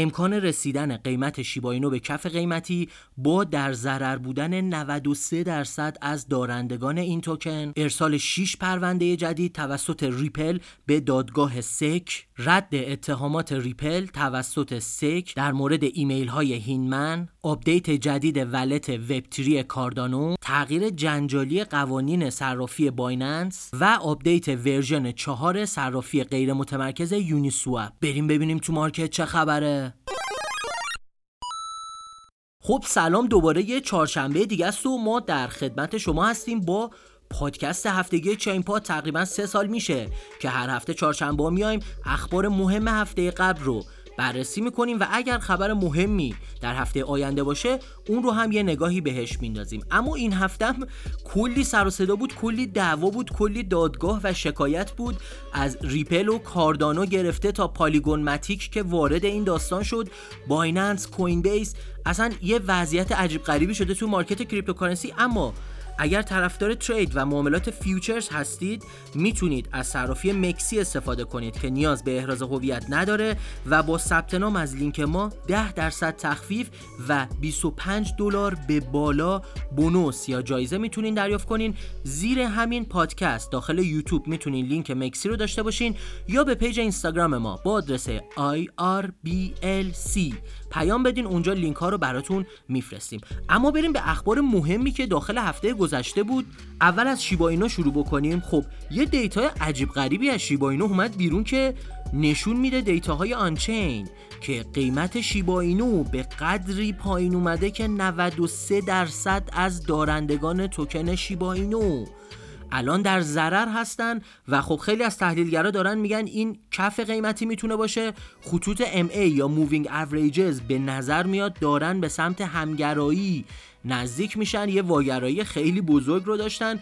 امکان رسیدن قیمت شیبا اینو به کف قیمتی با در ضرر بودن 93% از دارندگان این توکن، ارسال 6 پرونده جدید توسط ریپل به دادگاه سک، رد اتهامات ریپل توسط سک در مورد ایمیل های هینمن، آپدیت جدید ولت وب 3 کاردانو، تغییر جنجالی قوانین صرافی بایننس و آپدیت ورژن 4 صرافی غیر متمرکز یونی سواب. بریم ببینیم تو مارکت چه خبره. خب سلام، دوباره یه چهارشنبه دیگه است و ما در خدمت شما هستیم با پادکست هفتگی چین پاد. تقریبا 3 سال میشه که هر هفته چهارشنبه میایم اخبار مهم هفته قبل رو بررسی میکنیم و اگر خبر مهمی در هفته آینده باشه اون رو هم یه نگاهی بهش میندازیم. اما این هفتم کلی سر و صدا بود، کلی دعوا بود، کلی دادگاه و شکایت بود، از ریپل و کاردانو گرفته تا پالیگون ماتیک که وارد این داستان شد، بایننس، کوین بیس. اصلا یه وضعیت عجیب غریبی شده تو مارکت کریپتوکارنسی. اما اگر طرفدار ترید و معاملات فیوچرز هستید میتونید از صرافی مکسی استفاده کنید که نیاز به احراز هویت نداره و با ثبت نام از لینک ما 10% تخفیف و $25 به بالا بونوس یا جایزه میتونین دریافت کنین. زیر همین پادکست داخل یوتیوب میتونین لینک مکسی رو داشته باشین یا به پیج اینستاگرام ما با آدرس IRBLC پیام بدین، اونجا لینک ها رو براتون میفرستیم. اما بریم به اخبار مهمی که داخل هفته گذشته بود. اول از شیبا اینو شروع بکنیم. خب یه دیتای عجیب غریبی از شیبا اینو اومد بیرون که نشون میده دیتاهای آنچین که قیمت شیبا اینو به قدری پایین اومده که 93% از دارندگان توکن شیبا اینو الان در ضرر هستن و خب خیلی از تحلیلگرا دارن میگن این کف قیمتی میتونه باشه. خطوط MA یا Moving Averages به نظر میاد دارن به سمت همگرایی نزدیک میشن. یه واگرایی خیلی بزرگ رو داشتن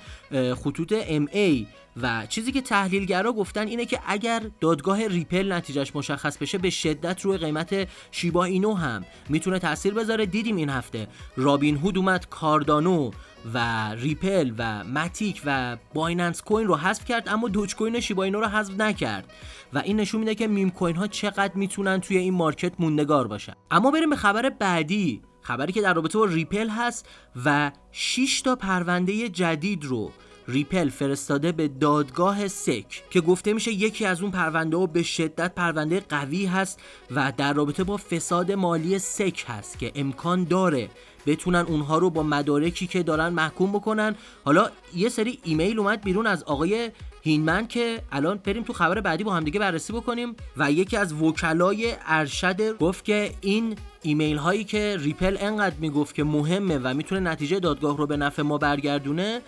خطوط MA و چیزی که تحلیلگرا گفتن اینه که اگر دادگاه ریپل نتیجهش مشخص بشه به شدت روی قیمت شیبا اینو هم میتونه تاثیر بذاره. دیدیم این هفته رابین هود اومد کاردانو و ریپل و ماتیک و بایننس کوین رو حذف کرد اما دوج کوین شیبا اینو رو حذف نکرد و این نشون میده که میم کوین ها چقدر میتونن توی این مارکت موندگار باشن. اما بریم به خبر بعدی، خبری که در رابطه با ریپل هست و 6 تا پرونده جدید رو ریپل فرستاده به دادگاه سک که گفته میشه یکی از اون پرونده ها به شدت پرونده قوی هست و در رابطه با فساد مالی سک هست که امکان داره بتونن اونها رو با مدارکی که دارن محکوم بکنن. حالا یه سری ایمیل اومد بیرون از آقای هینمن که الان بریم تو خبر بعدی با هم دیگه بررسی بکنیم و یکی از وکلای ارشد گفت که این ایمیل هایی که ریپل انقدر میگفت که مهمه و میتونه نتیجه دادگاه رو به نفع ما برگردونه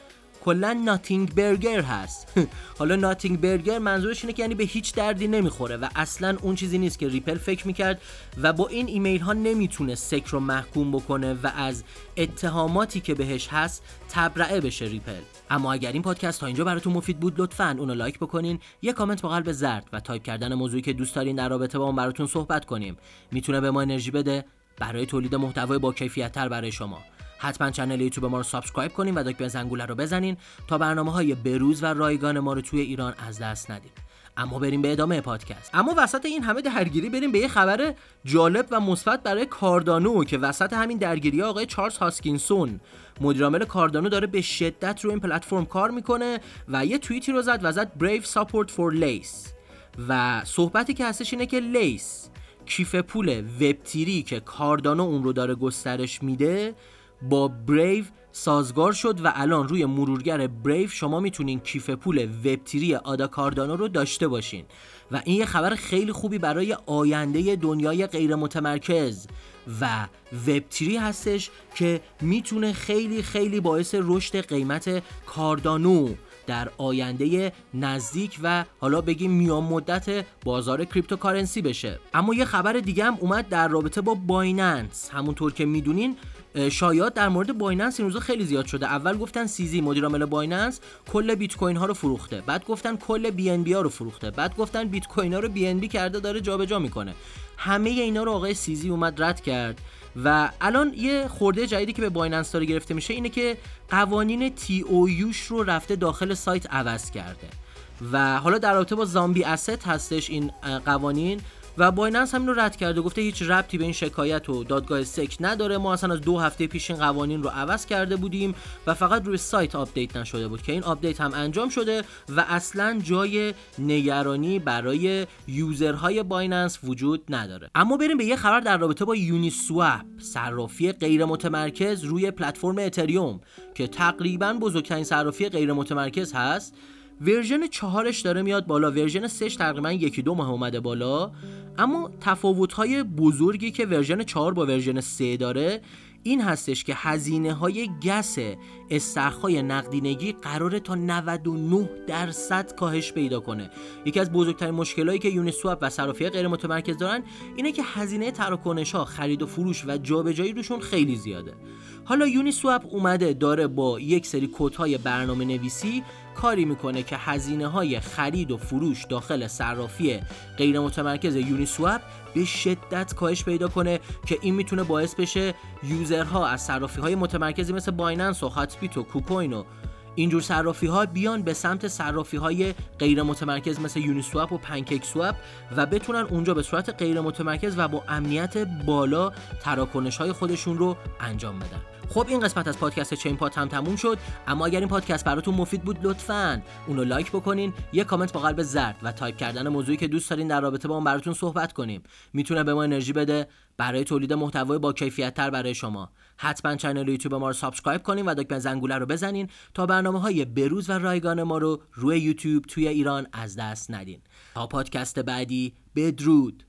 کلا ناتینگ برگر هست. حالا ناتینگ برگر منظورش اینه که یعنی به هیچ دردی نمیخوره و اصلا اون چیزی نیست که ریپل فکر میکرد و با این ایمیل ها نمیتونه سک رو محکوم بکنه و از اتهاماتی که بهش هست تبرئه بشه ریپل. اما اگر این پادکست تا اینجا براتون مفید بود لطفاً اونو لایک بکنین، یه کامنت با قلب زرد و تایپ کردن موضوعی که دوست دارین در رابطه با اون براتون صحبت کنیم میتونه به ما انرژی بده برای تولید محتوای با کیفیت‌تر برای شما. حتما کانال یوتیوب ما رو سابسکرایب کنین و دکمه زنگوله رو بزنین تا برنامه‌های بروز و رایگان ما رو توی ایران از دست ندید. اما بریم به ادامه پادکست. اما وسط این همه درگیری بریم به یه خبر جالب و مثبت برای کاردانو که وسط همین درگیری آقای چارلز هاسکینسون مدیرعامل کاردانو داره به شدت روی این پلتفرم کار میکنه و یه توییتی رو زد Brave support for Lace و صحبتی که هستش اینه که لیس کیف پول وب تیری که کاردانو اون رو داره گسترش میده با بریو سازگار شد و الان روی مرورگر بریو شما میتونین کیف پول وب تیری آدا کاردانو رو داشته باشین و این یه خبر خیلی خوبی برای آینده دنیای غیر متمرکز و وب تیری هستش که میتونه خیلی خیلی باعث رشد قیمت کاردانو در آینده نزدیک و حالا بگیم میان مدت بازار کریپتوکارنسی بشه. اما یه خبر دیگه هم اومد در رابطه با بایننس. همونطور که میدونین شایعات در مورد بایننس این روزا خیلی زیاد شده. اول گفتن CZ مدیر عامل بایننس کل بیت کوین ها رو فروخته، بعد گفتن کل BNB ها رو فروخته، بعد گفتن بیت کوین ها رو BNB کرده داره جابجا میکنه. همه اینا رو آقای CZ اومد رد کرد و الان یه خورده جدیدی که به بایننس داره گرفته میشه اینه که قوانین TOUش رو رفته داخل سایت عوض کرده و حالا در رابطه با زامبی asset هستش این قوانین و بایننس همین رو رد کرده، گفته هیچ ربطی به این شکایت و دادگاه SEC نداره، ما اصلا از 2 هفته پیش این قوانین رو عوض کرده بودیم و فقط روی سایت آپدیت نشده بود که این آپدیت هم انجام شده و اصلا جای نگرانی برای یوزرهای بایننس وجود نداره. اما بریم به یه خبر در رابطه با یونی سواب، صرافی غیر متمرکز روی پلتفرم اتریوم که تقریبا بزرگترین صرافی غیر متمرکز هست. ورژن 4ش داره میاد بالا، ورژن 3ش تقریبا 1-2 ماه اومده بالا، اما تفاوت‌های بزرگی که ورژن 4 با ورژن 3 داره این هستش که هزینه‌های گس استرخای نقدینگی قراره تا 99% کاهش پیدا کنه. یکی از بزرگترین مشکلایی که یونی‌سواب و صرافی غیر متمرکز دارن اینه که هزینه تراکنش‌ها، خرید و فروش و جابجایی روشون خیلی زیاده. حالا یونی‌سواب اومده داره با یک سری کدهای برنامه‌نویسی کاری میکنه که هزینه‌های خرید و فروش داخل صرافی غیر متمرکز یونی‌سواب به شدت کاهش پیدا کنه که این میتونه باعث بشه یوزرها از صرافی‌های متمرکزی مثل بایننس و هاتبیت و کوکوین و اینجور صرافی‌ها بیان به سمت صرافی‌های غیر متمرکز مثل یونی‌سواب و پنکیک سواب و بتونن اونجا به صورت غیر متمرکز و با امنیت بالا تراکنش‌های خودشون رو انجام بدن. خب این قسمت از پادکست چین پاد هم تموم شد، اما اگر این پادکست براتون مفید بود لطفاً اونو لایک بکنین، یه کامنت با قلب زرد و تایپ کردن موضوعی که دوست دارین در رابطه با اون براتون صحبت کنیم میتونه به ما انرژی بده برای تولید محتوای با کیفیت‌تر برای شما. حتما کانال یوتیوب ما رو سابسکرایب کنین و دکمه زنگوله رو بزنین تا برنامه‌های بروز و رایگان ما رو روی یوتیوب توی ایران از دست ندین. تا پادکست بعدی، بدرود.